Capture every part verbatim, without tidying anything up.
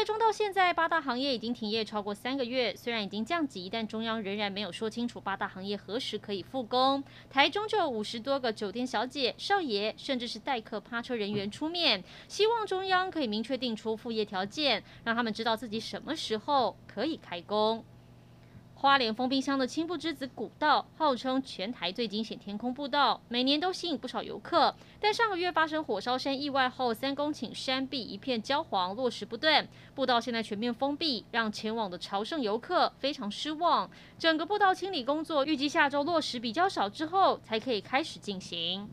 月中到现在，八大行业已经停业超过三个月。虽然已经降级，但中央仍然没有说清楚八大行业何时可以复工。台中就有五十多个酒店小姐、少爷，甚至是代客趴车人员出面，希望中央可以明确定出复业条件，让他们知道自己什么时候可以开工。 花莲封冰箱的青布之子古道，号称全台最惊险天空步道，每年都吸引不少游客。但上个月发生火烧山意外后，三公顷山壁一片焦黄，落石不断，步道现在全面封闭，让前往的朝圣游客非常失望。整个步道清理工作预计下周落石比较少之后，才可以开始进行。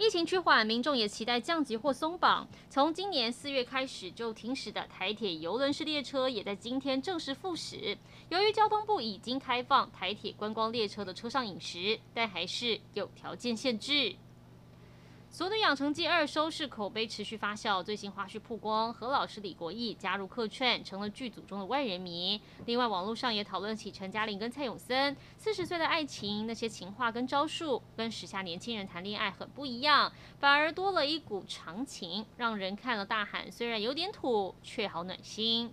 疫情趋缓，民众也期待降级或松绑。从今年四月开始就停驶的台铁邮轮式列车，也在今天正式复驶。由于交通部已经开放台铁观光列车的车上饮食，但还是有条件限制。 《俗女养成记二》收视口碑持续发酵，最新花絮曝光，何老师李国毅加入客串，成了剧组中的万人迷。另外，网络上也讨论起陈嘉玲跟蔡永森四十岁的爱情，那些情话跟招数，跟时下年轻人谈恋爱很不一样，反而多了一股长情，让人看了大喊：虽然有点土，却好暖心。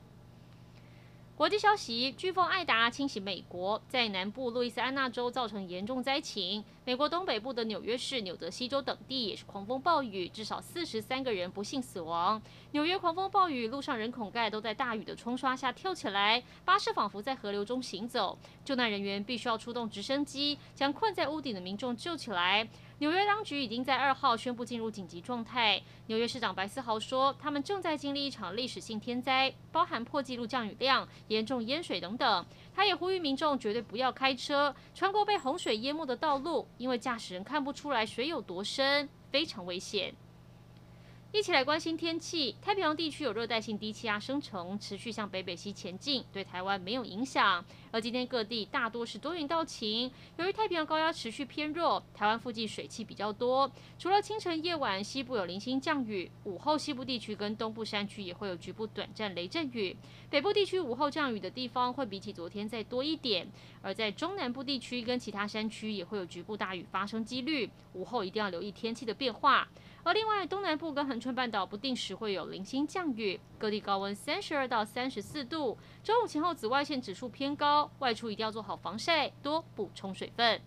国际消息：飓风艾达侵袭美国，在南部路易斯安那州造成严重灾情。美国东北部的纽约市、纽泽西州等地也是狂风暴雨，至少四十三个人不幸死亡。纽约狂风暴雨，路上人孔盖都在大雨的冲刷下跳起来，巴士仿佛在河流中行走。救难人员必须要出动直升机，将困在屋顶的民众救起来。 纽约当局已经在二号宣布进入紧急状态。纽约市长白思豪说，他们正在经历一场历史性天灾，包含破纪录降雨量、严重淹水等等。他也呼吁民众绝对不要开车穿过被洪水淹没的道路，因为驾驶人看不出来水有多深，非常危险。 一起来关心天气。太平洋地区有热带性低气压生成，持续向北北西前进，对台湾没有影响。而今天各地大多是多云到晴。由于太平洋高压持续偏弱，台湾附近水汽比较多。除了清晨夜晚西部有零星降雨，午后西部地区跟东部山区也会有局部短暂雷阵雨。北部地区午后降雨的地方会比起昨天再多一点。而在中南部地区跟其他山区也会有局部大雨发生几率，午后一定要留意天气的变化。 而另外，东南部跟恒春半岛不定时会有零星降雨，各地高温三十二到三十四度。周五前后紫外线指数偏高，外出一定要做好防晒，多补充水分。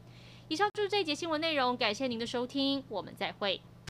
以上就是这一节新闻内容，感谢您的收听，我们再会。